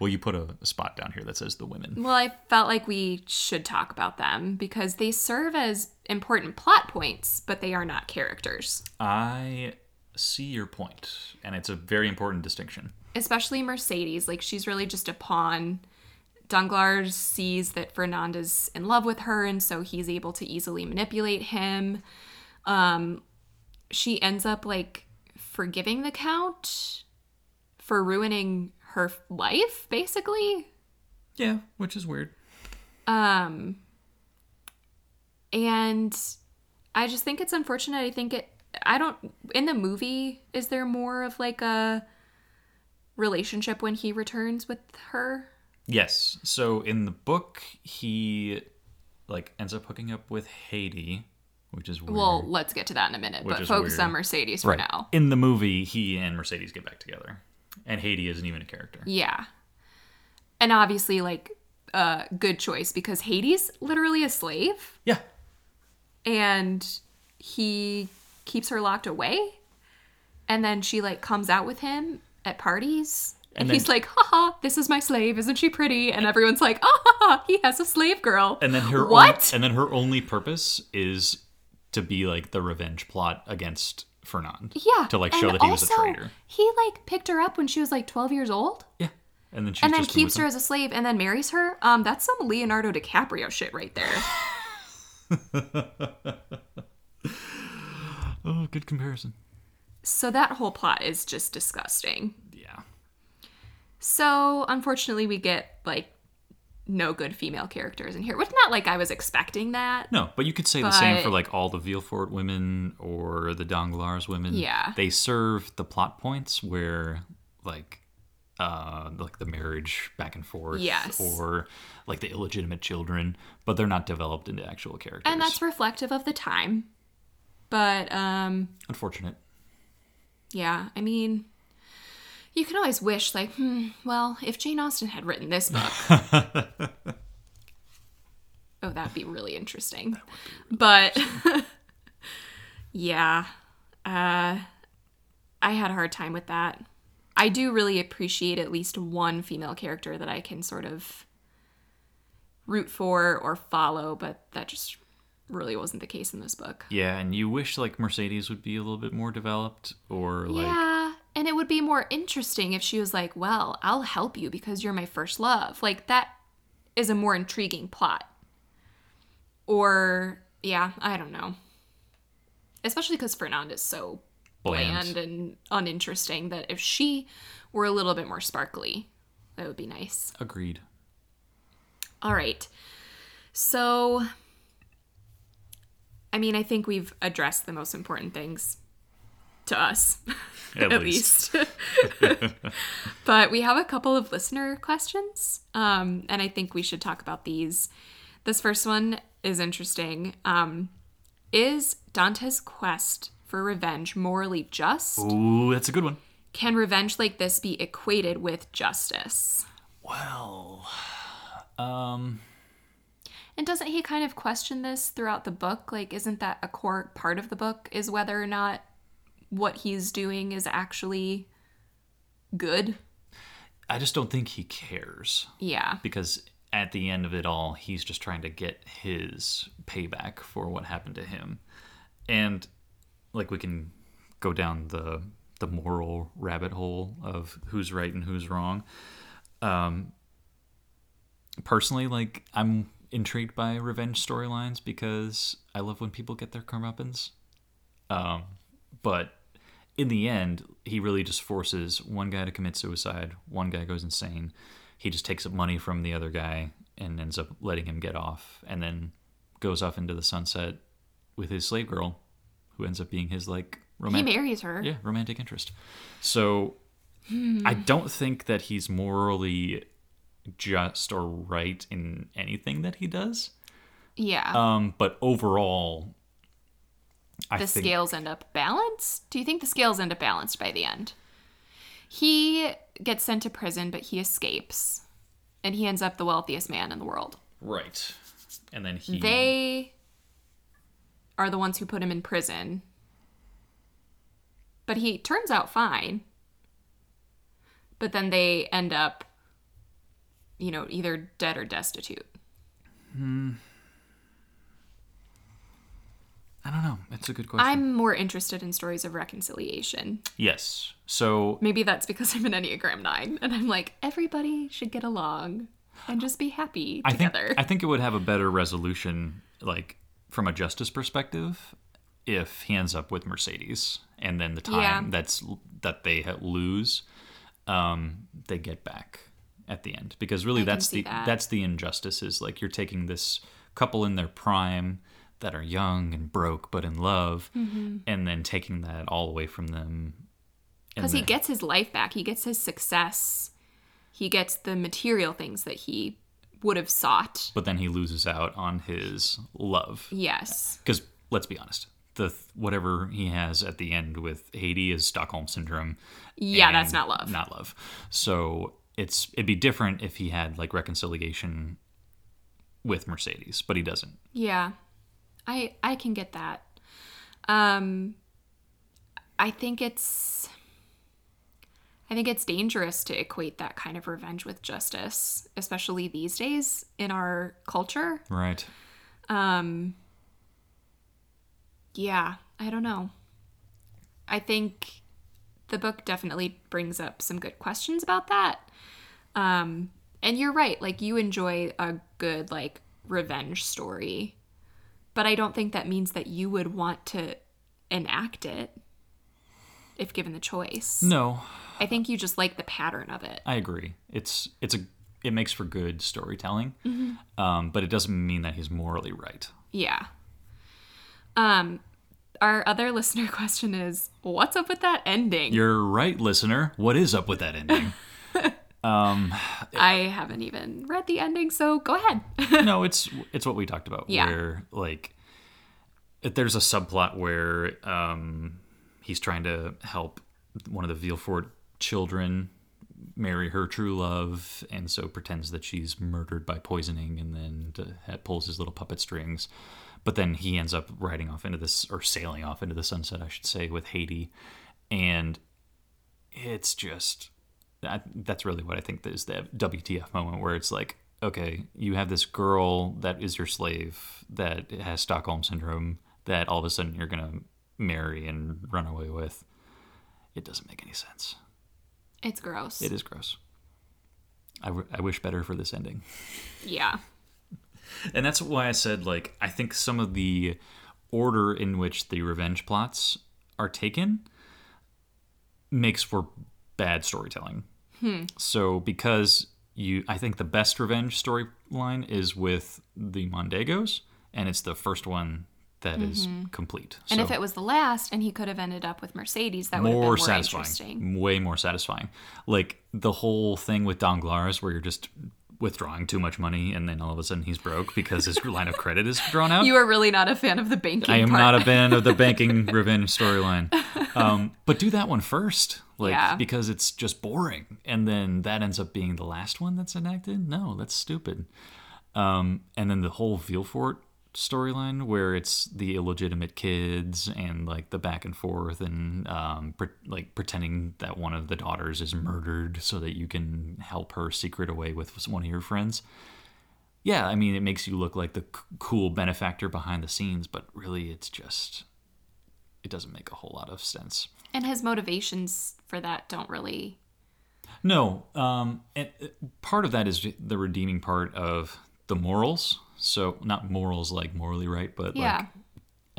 Well, you put a spot down here that says the women. Well, I felt like we should talk about them because they serve as important plot points, but they are not characters. I see your point, and it's a very important distinction. Especially Mercedes, like she's really just a pawn. Danglars sees that Fernand is in love with her, and so he's able to easily manipulate him. Um, she ends up like forgiving the Count for ruining her life, basically. Yeah, which is weird. Um, and I just think it's unfortunate. I think it. I don't. In the movie, is there more of like a relationship when he returns with her? Yes. So in the book, he like ends up hooking up with Haydée, which is weird. Well, let's get to that in a minute, but focus on Mercedes for now. In the movie, he and Mercedes get back together, and Haydée isn't even a character. Yeah. And obviously, like, a uh, good choice, because Haydée's literally a slave. Yeah. And he keeps her locked away, and then she, like, comes out with him at parties. And, and then, he's like, haha, this is my slave. Isn't she pretty? And everyone's like, ah, ha, ha, he has a slave girl. And then her what? Only, and then her only purpose is to be like the revenge plot against Fernand. Yeah. To like show that he also, was a traitor. He like picked her up when she was like twelve years old. Yeah. And then she and then keeps her as a slave and then marries her. Um, that's some Leonardo DiCaprio shit right there. Oh, good comparison. So that whole plot is just disgusting. Yeah. So, unfortunately, we get, like, no good female characters in here. It's not like I was expecting that. No, but you could say but... the same for, like, all the Villefort women or the Danglars women. Yeah. They serve the plot points where, like, uh, like the marriage back and forth. Yes. Or, like, the illegitimate children. But they're not developed into actual characters. And that's reflective of the time. But, um... unfortunate. Yeah, I mean... You can always wish, like, hmm, well, if Jane Austen had written this book. Oh, that'd be really interesting. That would be really but, interesting. yeah, uh, I had a hard time with that. I do really appreciate at least one female character that I can sort of root for or follow, but that just really wasn't the case in this book. Yeah, and you wish, like, Mercedes would be a little bit more developed or, like... Yeah. And it would be more interesting if she was like, well, I'll help you because you're my first love. Like, that is a more intriguing plot. Or, yeah, I don't know. Especially because Fernand is so bland. bland and uninteresting that if she were a little bit more sparkly, that would be nice. Agreed. All right. So, I mean, I think we've addressed the most important things. To us, at, at least. least. But we have a couple of listener questions, um, and I think we should talk about these. This first one is interesting. Um, is Dante's quest for revenge morally just? Ooh, that's a good one. Can revenge like this be equated with justice? Well, um... and doesn't he kind of question this throughout the book? Like, isn't that a core part of the book, is whether or not what he's doing is actually good? I just don't think he cares. Yeah. Because at the end of it all, he's just trying to get his payback for what happened to him. And like, we can go down the the moral rabbit hole of who's right and who's wrong. Um, personally, like, I'm intrigued by revenge storylines because I love when people get their comeuppance. Um, but in the end, he really just forces one guy to commit suicide. One guy goes insane. He just takes up money from the other guy and ends up letting him get off, and then goes off into the sunset with his slave girl, who ends up being his, like, romantic... He marries her. Yeah, romantic interest. So hmm. I don't think that he's morally just or right in anything that he does. Yeah. Um, but overall, I the think... The scales end up balanced? Do you think the scales end up balanced by the end? He gets sent to prison, but he escapes. And he ends up the wealthiest man in the world. Right. And then he... They are the ones who put him in prison. But he turns out fine. But then they end up, you know, either dead or destitute. Hmm. I don't know. It's a good question. I'm more interested in stories of reconciliation. Yes. So maybe that's because I'm an Enneagram nine and I'm like, everybody should get along and just be happy together. I think, I think it would have a better resolution, like, from a justice perspective, if he ends up with Mercedes, and then the time yeah. that's that they lose, um, they get back at the end. Because really, I that's the that. that's the injustice, is like, you're taking this couple in their prime that are young and broke but in love, mm-hmm. and then taking that all away from them. Because he gets his life back. He gets his success. He gets the material things that he would have sought. But then he loses out on his love. Yes. Because let's be honest, the whatever he has at the end with Haydée is Stockholm Syndrome. Yeah, that's not love. Not love. So it's it'd be different if he had, like, reconciliation with Mercedes, but he doesn't. Yeah. I, I can get that. Um, I think it's I think it's dangerous to equate that kind of revenge with justice, especially these days in our culture. Right. Um, yeah, I don't know. I think the book definitely brings up some good questions about that. Um, and you're right. Like, you enjoy a good, like, revenge story. But I don't think that means that you would want to enact it if given the choice. No. I think you just like the pattern of it. I agree. It's it's a it makes for good storytelling, mm-hmm. um, but it doesn't mean that he's morally right. Yeah. Um, our other listener question is, what's up with that ending? You're right, listener. What is up with that ending? Um, I haven't even read the ending, so go ahead. No, it's it's what we talked about. Yeah. Where, like, there's a subplot where um, he's trying to help one of the Villefort children marry her true love, and so pretends that she's murdered by poisoning, and then uh, pulls his little puppet strings. But then he ends up riding off into this, or sailing off into the sunset, I should say, with Haydée, and it's just... I, that's really what I think is the W T F moment, where it's like, okay, you have this girl that is your slave that has Stockholm Syndrome that all of a sudden you're going to marry and run away with. It doesn't make any sense. It's gross. It is gross. I, w- I wish better for this ending. Yeah. And that's why I said, like, I think some of the order in which the revenge plots are taken makes for bad storytelling. Hmm. So because you, I think the best revenge storyline is with the Mondegos, and it's the first one that mm-hmm. is complete. And so, if it was the last, and he could have ended up with Mercedes, that would have been more satisfying. Interesting. Way more satisfying. Like the whole thing with Danglars, where you're just withdrawing too much money, and then all of a sudden he's broke because his line of credit is drawn out. You are really not a fan of the banking. I am part. not a fan of the banking revenge storyline. Um, but do that one first, like yeah. because it's just boring, and then that ends up being the last one that's enacted. No, that's stupid. Um, and then the whole Villefort storyline, where it's the illegitimate kids and like the back and forth, and um, pre- like pretending that one of the daughters is murdered so that you can help her secret away with one of your friends. yeah, I mean, it makes you look like the c- cool benefactor behind the scenes, but really it's just, it doesn't make a whole lot of sense. And his motivations for that don't really... No. Um, and part of that is the redeeming part of the morals. So not morals like morally right, but yeah. like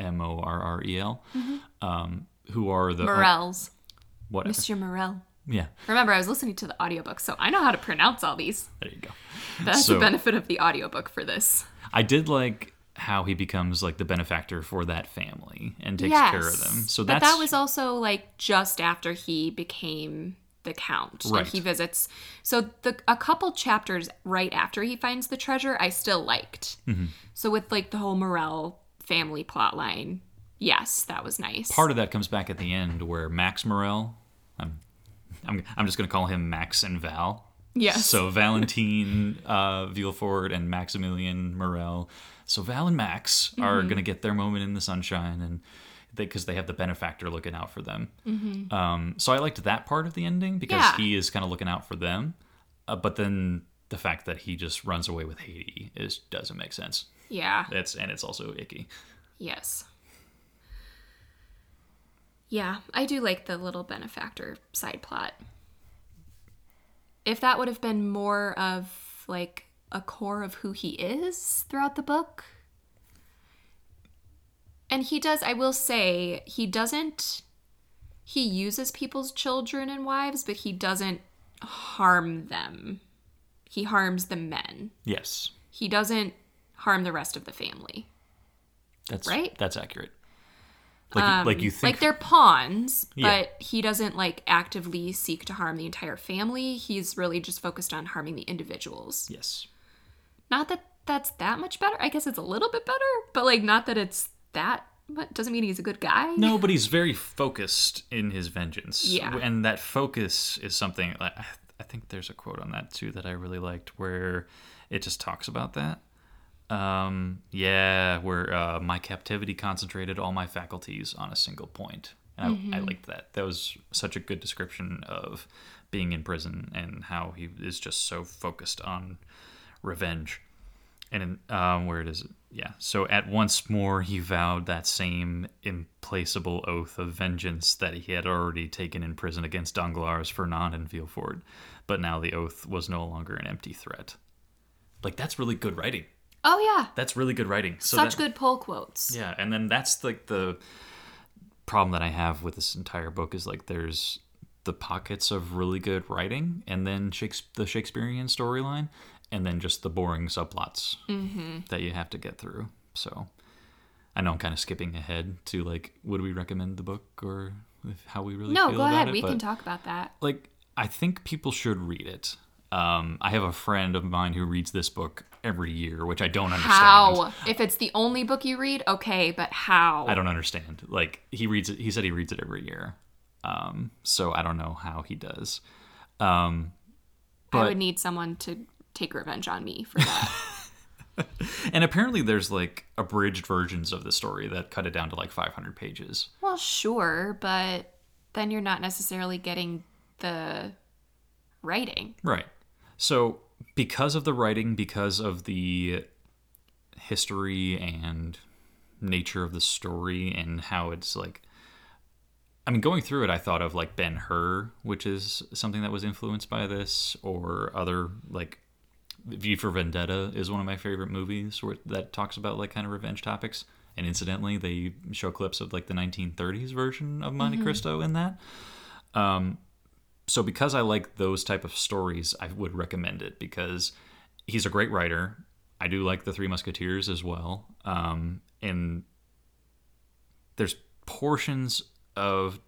M O R R E L, mm-hmm. um, who are the... Morels. Uh, whatever. Mister Morel. Yeah. Remember, I was listening to the audiobook, so I know how to pronounce all these. There you go. That's so, the benefit of the audiobook for this. I did like how he becomes like the benefactor for that family and takes yes, care of them. So that's... But that was also like just after he became the Count. Right. Like he visits. So the a couple chapters right after he finds the treasure, I still liked. Mm-hmm. So with like the whole Morel family plot line, yes, that was nice. Part of that comes back at the end where Max Morel... I'm I'm, I'm just going to call him Max and Val. Yes. So Valentine uh, Villefort and Maximilian Morrel. So Val and Max mm-hmm. are going to get their moment in the sunshine, and because they, they have the benefactor looking out for them. Mm-hmm. Um, so I liked that part of the ending because yeah. he is kind of looking out for them. Uh, but then the fact that he just runs away with Haydée is doesn't make sense. Yeah. That's and it's also icky. Yes. Yeah, I do like the little benefactor side plot. If that would have been more of, like, a core of who he is throughout the book. And he does, I will say, he doesn't, he uses people's children and wives, but he doesn't harm them. He harms the men. Yes. He doesn't harm the rest of the family. That's right? That's accurate. Like, um, like you think, like they're pawns, yeah. but he doesn't like actively seek to harm the entire family. He's really just focused on harming the individuals. Yes. Not that that's that much better. I guess it's a little bit better, but like not that it's that. But doesn't mean he's a good guy. No, but he's very focused in his vengeance. Yeah. And that focus is something. I, I think there's a quote on that too that I really liked, where it just talks about that. Um, yeah, where uh, my captivity concentrated all my faculties on a single point. And mm-hmm. I, I liked that. That was such a good description of being in prison and how he is just so focused on revenge. And in, um, where it is, yeah. So at once more he vowed that same implacable oath of vengeance that he had already taken in prison against Danglars, Fernand, and Villefort. But now the oath was no longer an empty threat. Like, that's really good writing. Oh, yeah. That's really good writing. So Such that, good poll quotes. Yeah, and then that's like the problem that I have with this entire book is like there's the pockets of really good writing and then Shakespeare, the Shakespearean storyline and then just the boring subplots mm-hmm. that you have to get through. So I know I'm kind of skipping ahead to like, would we recommend the book or how we really no, feel about ahead. it? No, go ahead. We but, can talk about that. Like, I think people should read it. Um, I have a friend of mine who reads this book every year, which I don't understand. How? If it's the only book you read, okay, but how? I don't understand. Like, he reads it, he said he reads it every year. Um, so I don't know how he does. Um, but... I would need someone to take revenge on me for that. And apparently there's, like, abridged versions of the story that cut it down to, like, five hundred pages. Well, sure, but then you're not necessarily getting the writing. Right. So because of the writing, because of the history and nature of the story and how it's like, I mean, going through it, I thought of like Ben-Hur, which is something that was influenced by this, or other like V for Vendetta is one of my favorite movies where that talks about like kind of revenge topics. And incidentally, they show clips of like the nineteen thirties version of Monte mm-hmm. Cristo in that. Um, So because I like those type of stories, I would recommend it because he's a great writer. I do like The Three Musketeers as well. Um, and there's portions of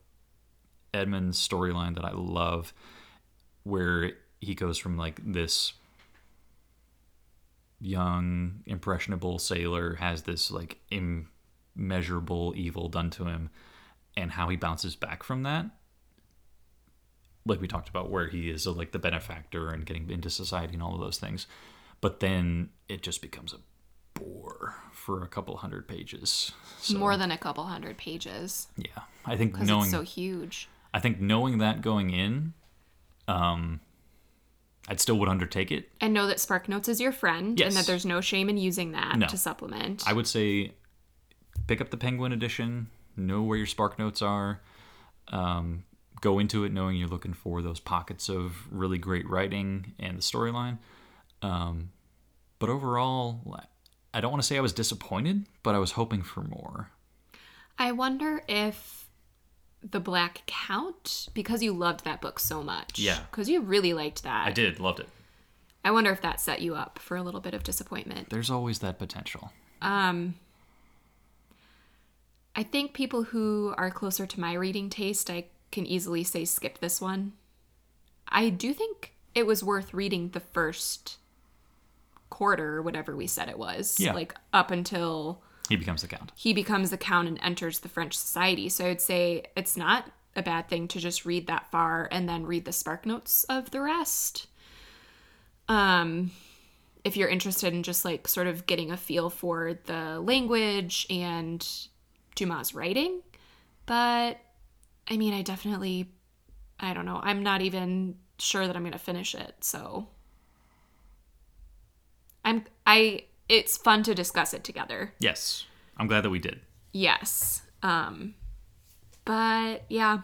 Edmund's storyline that I love where he goes from like this young, impressionable sailor has this like immeasurable evil done to him and how he bounces back from that. Like we talked about where he is like the benefactor and getting into society and all of those things. But then it just becomes a bore for a couple hundred pages. So, more than a couple hundred pages. Yeah. I think knowing... Because it's so huge. I think knowing that going in, um, I'd still would undertake it. And know that SparkNotes is your friend, yes, and that there's no shame in using that no. to supplement. I would say pick up the Penguin edition, know where your SparkNotes are, um, go into it knowing you're looking for those pockets of really great writing and the storyline. Um, but overall, I don't want to say I was disappointed, but I was hoping for more. I wonder if The Black Count, because you loved that book so much. Yeah. Because you really liked that. I did. Loved it. I wonder if that set you up for a little bit of disappointment. There's always that potential. Um, I think people who are closer to my reading taste, I can easily say skip this one. I do think it was worth reading the first quarter, or whatever we said it was. Yeah. Like up until... He becomes the count. He becomes the count and enters the French society. So I would say it's not a bad thing to just read that far and then read the SparkNotes of the rest. Um, if you're interested in just like sort of getting a feel for the language and Dumas' writing. But I mean, I definitely, I don't know. I'm not even sure that I'm going to finish it. So I'm, I... It's fun to discuss it together. Yes. I'm glad that we did. Yes. Um, but, yeah.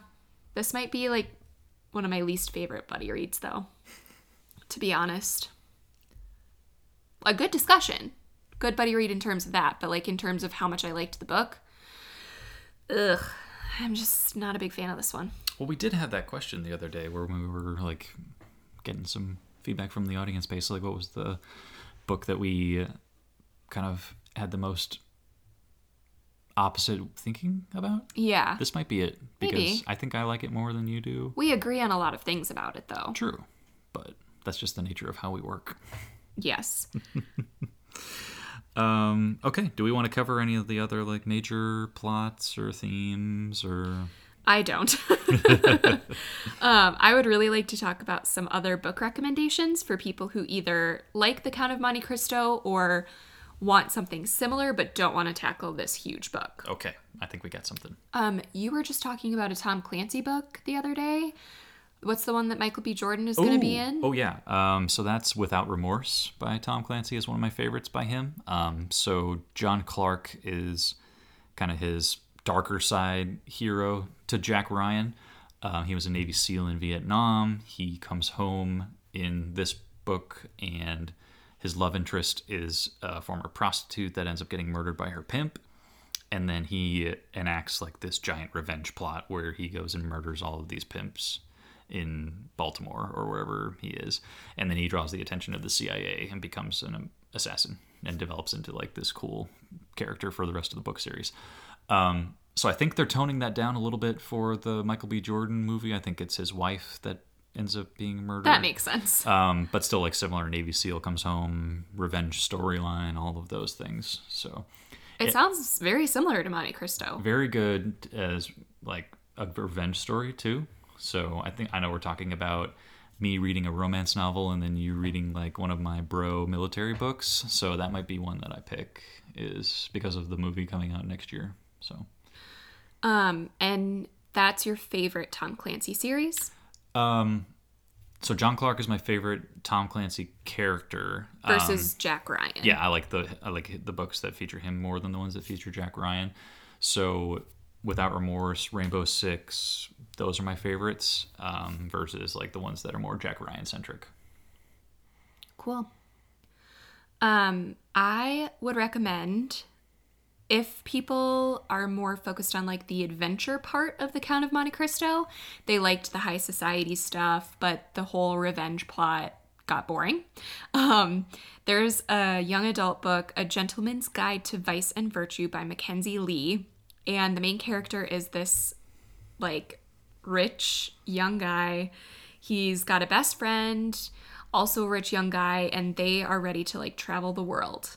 This might be, like, one of my least favorite buddy reads, though. To be honest. A good discussion. Good buddy read in terms of that. But, like, in terms of how much I liked the book. Ugh. I'm just not a big fan of this one. Well, we did have that question the other day where we were, like, getting some feedback from the audience, basically. What was the book that we... kind of had the most opposite thinking about. Yeah. This might be it. Because Maybe. I think I like it more than you do. We agree on a lot of things about it, though. True. But that's just the nature of how we work. Yes. um, okay. Do we want to cover any of the other, like, major plots or themes or... I don't. um, I would really like to talk about some other book recommendations for people who either like The Count of Monte Cristo or... want something similar, but don't want to tackle this huge book. Okay. I think we got something. Um, you were just talking about a Tom Clancy book the other day. What's the one that Michael B. Jordan is going to be in? Oh, yeah. Um, so that's Without Remorse by Tom Clancy is one of my favorites by him. Um, so John Clark is kind of his darker side hero to Jack Ryan. Uh, he was a Navy SEAL in Vietnam. He comes home in this book and... his love interest is a former prostitute that ends up getting murdered by her pimp. And then he enacts like this giant revenge plot where he goes and murders all of these pimps in Baltimore or wherever he is. And then he draws the attention of the C I A and becomes an assassin and develops into like this cool character for the rest of the book series. Um, so I think they're toning that down a little bit for the Michael B. Jordan movie. I think it's his wife that ends up being murdered. That makes sense. Um, but still, like, similar Navy SEAL comes home, revenge storyline, all of those things. So It, it sounds very similar to Monte Cristo. Very good as, like, a revenge story, too. So I think I know we're talking about me reading a romance novel and then you reading, like, one of my bro military books. So that might be one that I pick is because of the movie coming out next year. So, um, and that's your favorite Tom Clancy series? Um, so John Clark is my favorite Tom Clancy character versus um, Jack Ryan. Yeah, I like the I like the books that feature him more than the ones that feature Jack Ryan. So Without Remorse, Rainbow Six, those are my favorites um, versus like the ones that are more Jack Ryan centric. Cool. Um, I would recommend if people are more focused on, like, the adventure part of The Count of Monte Cristo, they liked the high society stuff, but the whole revenge plot got boring. Um, there's a young adult book, A Gentleman's Guide to Vice and Virtue by Mackenzie Lee, and the main character is this, like, rich young guy. He's got a best friend, also a rich young guy, and they are ready to, like, travel the world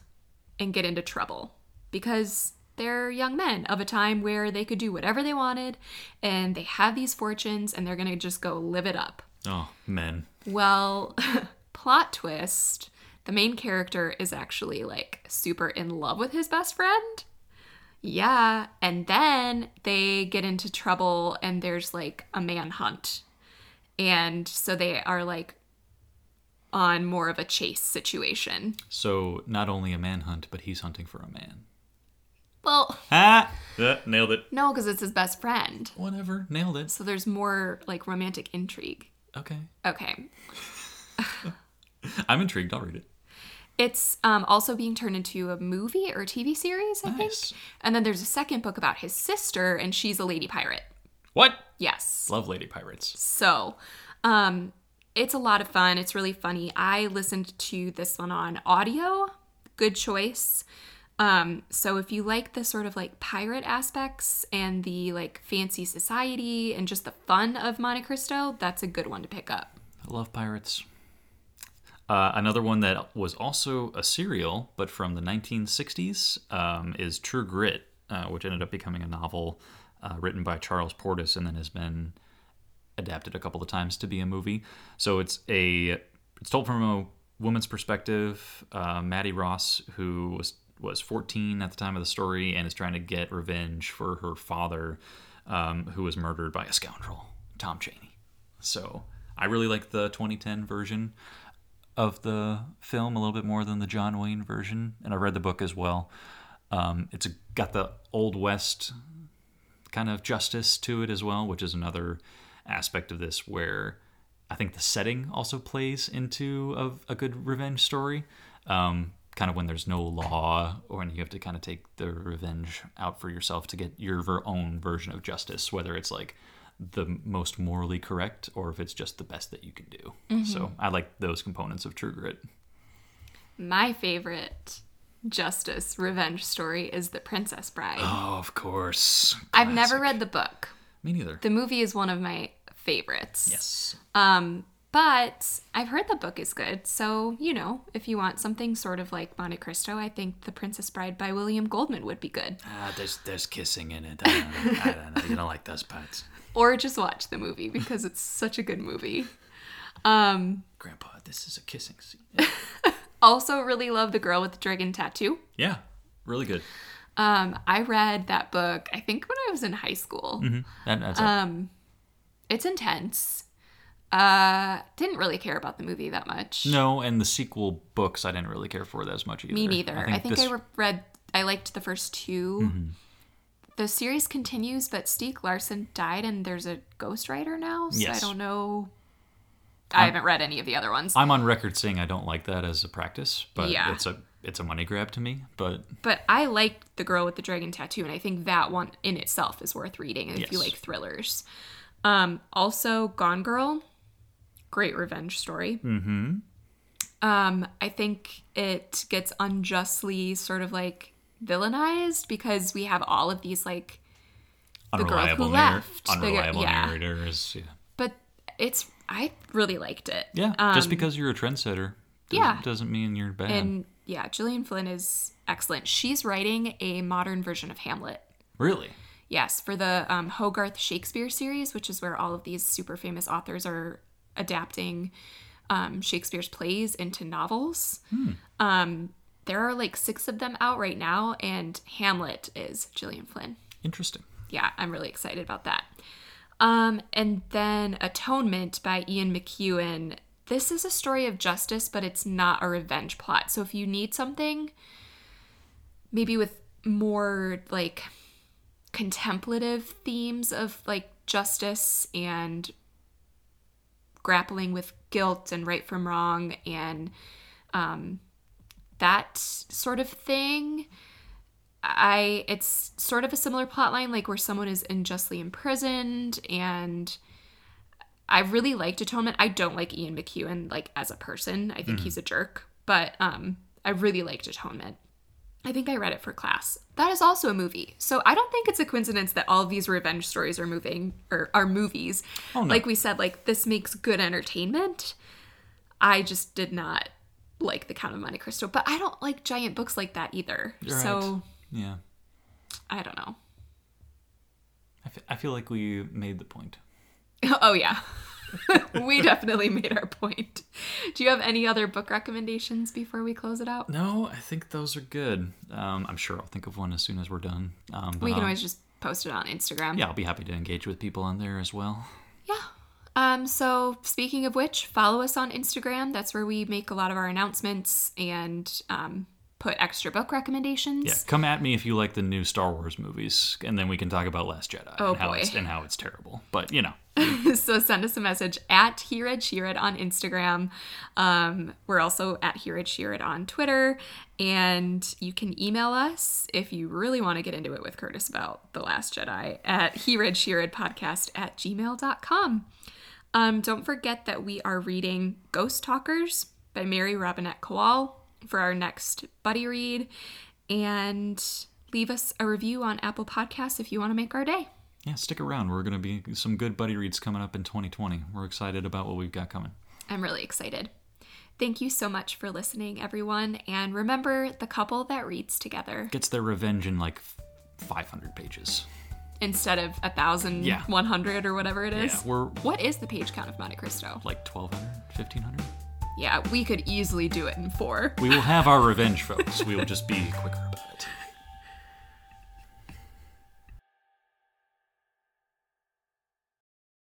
and get into trouble. Because they're young men of a time where they could do whatever they wanted and they have these fortunes and they're going to just go live it up. Oh, men. Well, plot twist, the main character is actually like super in love with his best friend. Yeah. And then they get into trouble and there's like a manhunt. And so they are like on more of a chase situation. So not only a manhunt, but he's hunting for a man. Well, ah, uh, nailed it. No, because it's his best friend. Whatever, nailed it. So there's more like romantic intrigue. Okay. Okay. I'm intrigued. I'll read it. It's um, also being turned into a movie or a T V series, I nice. think. And then there's a second book about his sister, and she's a lady pirate. What? Yes. Love lady pirates. So, um, it's a lot of fun. It's really funny. I listened to this one on audio. Good choice. Um, so if you like the sort of like pirate aspects and the like fancy society and just the fun of Monte Cristo, that's a good one to pick up. I love pirates. Uh, another one that was also a serial, but from the nineteen sixties, um, is True Grit, uh, which ended up becoming a novel uh, written by Charles Portis and then has been adapted a couple of times to be a movie. So it's a it's told from a woman's perspective. Uh, Maddie Ross, who was was fourteen at the time of the story and is trying to get revenge for her father, um, who was murdered by a scoundrel, Tom Chaney. So I really like the twenty ten version of the film a little bit more than the John Wayne version. And I read the book as well. Um, it's a, got the Old West kind of justice to it as well, which is another aspect of this where I think the setting also plays into a, a good revenge story. Um, kind of when there's no law or and you have to kind of take the revenge out for yourself to get your own version of justice, whether it's like the most morally correct or if it's just the best that you can do. Mm-hmm. So I like those components of True Grit. My favorite justice revenge story is The Princess Bride. Oh, of course. Classic. I've never read the book. Me neither. The movie is one of my favorites. Yes. Um, But I've heard the book is good, so, you know, if you want something sort of like Monte Cristo, I think The Princess Bride by William Goldman would be good. Ah, there's there's kissing in it. I don't know. I don't know. You don't like those parts. Or just watch the movie, because it's such a good movie. Um, Grandpa, this is a kissing scene. Yeah. Also really love The Girl with the Dragon Tattoo. Yeah, really good. Um, I read that book, I think, when I was in high school. Mm-hmm. That, that's um, it. It's intense. Uh, didn't really care about the movie that much. No, and the sequel books I didn't really care for that as much either. Me neither. I think I, think this... I read, I liked the first two. Mm-hmm. The series continues, but Stieg Larsson died and there's a ghostwriter now, so yes. I don't know. I I'm, haven't read any of the other ones. I'm on record saying I don't like that as a practice, but yeah. it's a it's a money grab to me. But but I liked The Girl with the Dragon Tattoo, and I think that one in itself is worth reading if yes. you like thrillers. Um, also, Gone Girl. Great revenge story. Mm-hmm. Um, I think it gets unjustly sort of like villainized because we have all of these like the girl who left, unreliable the, yeah. narrators. Yeah. But it's I really liked it. Yeah, um, just because you're a trendsetter, doesn't, yeah. doesn't mean you're bad. And yeah, Gillian Flynn is excellent. She's writing a modern version of Hamlet. Really? Yes, for the um, Hogarth Shakespeare series, which is where all of these super famous authors are adapting um, Shakespeare's plays into novels. Hmm. Um, there are like six of them out right now, and Hamlet is Gillian Flynn. Interesting. Yeah, I'm really excited about that. Um, and then Atonement by Ian McEwan. This is a story of justice, but it's not a revenge plot. So if you need something, maybe with more like contemplative themes of like justice and grappling with guilt and right from wrong and um, that sort of thing. I it's sort of a similar plot line, like where someone is unjustly imprisoned, and I really liked Atonement. I don't like Ian McEwan like as a person. I think mm. he's a jerk, but um, I really liked Atonement. I think I read it for class. That is also a movie. So I don't think it's a coincidence that all of these revenge stories are moving or are movies. Oh, no. Like we said, like this makes good entertainment. I just did not like The Count of Monte Cristo, but I don't like giant books like that either. You're so right. Yeah. I don't know. I, f- I feel like we made the point. Oh yeah. We definitely made our point. Do you have any other book recommendations before we close it out? No, I think those are good. Um, I'm sure I'll think of one as soon as we're done. Um, but we can I'll, always just post it on Instagram. Yeah, I'll be happy to engage with people on there as well. Yeah, Um, so speaking of which, follow us on Instagram. That's where we make a lot of our announcements and um, put extra book recommendations. Yeah, come at me if you like the new Star Wars movies, and then we can talk about Last Jedi oh, and, how boy. It's, and how it's terrible. But, you know. So send us a message at He Read, She Read on Instagram. Um, we're also at He Read, She Read on Twitter. And you can email us if you really want to get into it with Curtis about The Last Jedi at He Read, She Read podcast at gmail dot com. Um, don't forget that we are reading Ghost Talkers by Mary Robinette Kowal for our next buddy read. And leave us a review on Apple Podcasts if you want to make our day. Yeah, stick around. We're going to be some good buddy reads coming up in twenty twenty. We're excited about what we've got coming. I'm really excited. Thank you so much for listening, everyone. And remember, the couple that reads together gets their revenge in like five hundred pages. Instead of eleven hundred yeah. or whatever it is. Yeah, we're, what is the page count of Monte Cristo? Like twelve hundred, fifteen hundred? Yeah, we could easily do it in four. We will have our revenge, folks. We will just be quicker.